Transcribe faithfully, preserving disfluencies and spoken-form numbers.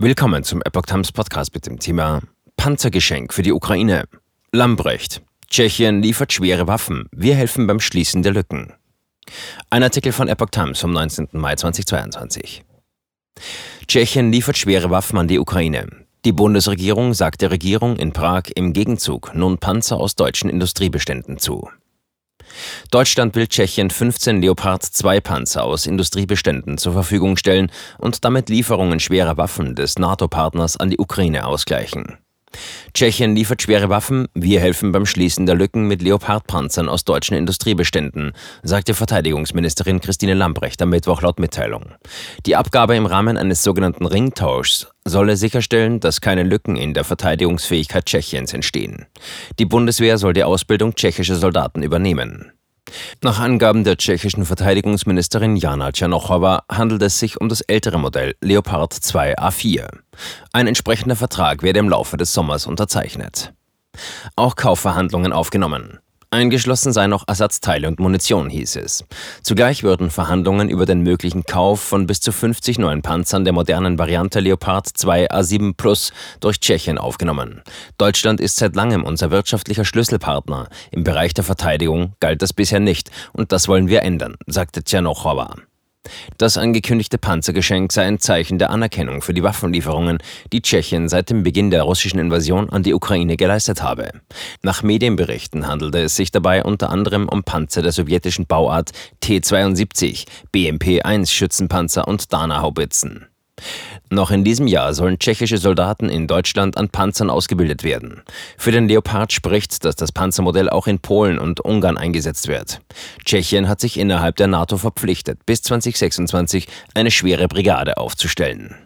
Willkommen zum Epoch Times Podcast mit dem Thema Panzergeschenk für die Ukraine. Lambrecht. Tschechien liefert schwere Waffen. Wir helfen beim Schließen der Lücken. Ein Artikel von Epoch Times vom neunzehnten Mai zweitausendzweiundzwanzig. Tschechien liefert schwere Waffen an die Ukraine. Die Bundesregierung sagt der Regierung in Prag im Gegenzug nun Panzer aus deutschen Industriebeständen zu. Deutschland will Tschechien fünfzehn Leopard zwei Panzer aus Industriebeständen zur Verfügung stellen und damit Lieferungen schwerer Waffen des NATO-Partners an die Ukraine ausgleichen. Tschechien liefert schwere Waffen, wir helfen beim Schließen der Lücken mit Leopard-Panzern aus deutschen Industriebeständen, sagte Verteidigungsministerin Christine Lambrecht am Mittwoch laut Mitteilung. Die Abgabe im Rahmen eines sogenannten Ringtauschs solle sicherstellen, dass keine Lücken in der Verteidigungsfähigkeit Tschechiens entstehen. Die Bundeswehr soll die Ausbildung tschechischer Soldaten übernehmen. Nach Angaben der tschechischen Verteidigungsministerin Jana Černochová handelt es sich um das ältere Modell Leopard zwei A vier. Ein entsprechender Vertrag werde im Laufe des Sommers unterzeichnet. Auch Kaufverhandlungen aufgenommen. Eingeschlossen seien auch Ersatzteile und Munition, hieß es. Zugleich würden Verhandlungen über den möglichen Kauf von bis zu fünfzig neuen Panzern der modernen Variante Leopard zwei A sieben Plus durch Tschechien aufgenommen. Deutschland ist seit langem unser wirtschaftlicher Schlüsselpartner. Im Bereich der Verteidigung galt das bisher nicht und das wollen wir ändern, sagte Černochová. Das angekündigte Panzergeschenk sei ein Zeichen der Anerkennung für die Waffenlieferungen, die Tschechien seit dem Beginn der russischen Invasion an die Ukraine geleistet habe. Nach Medienberichten handelte es sich dabei unter anderem um Panzer der sowjetischen Bauart T zweiundsiebzig, B M P eins Schützenpanzer und Dana-Haubitzen. Noch in diesem Jahr sollen tschechische Soldaten in Deutschland an Panzern ausgebildet werden. Für den Leopard spricht, dass das Panzermodell auch in Polen und Ungarn eingesetzt wird. Tschechien hat sich innerhalb der NATO verpflichtet, bis zweitausendsechsundzwanzig eine schwere Brigade aufzustellen.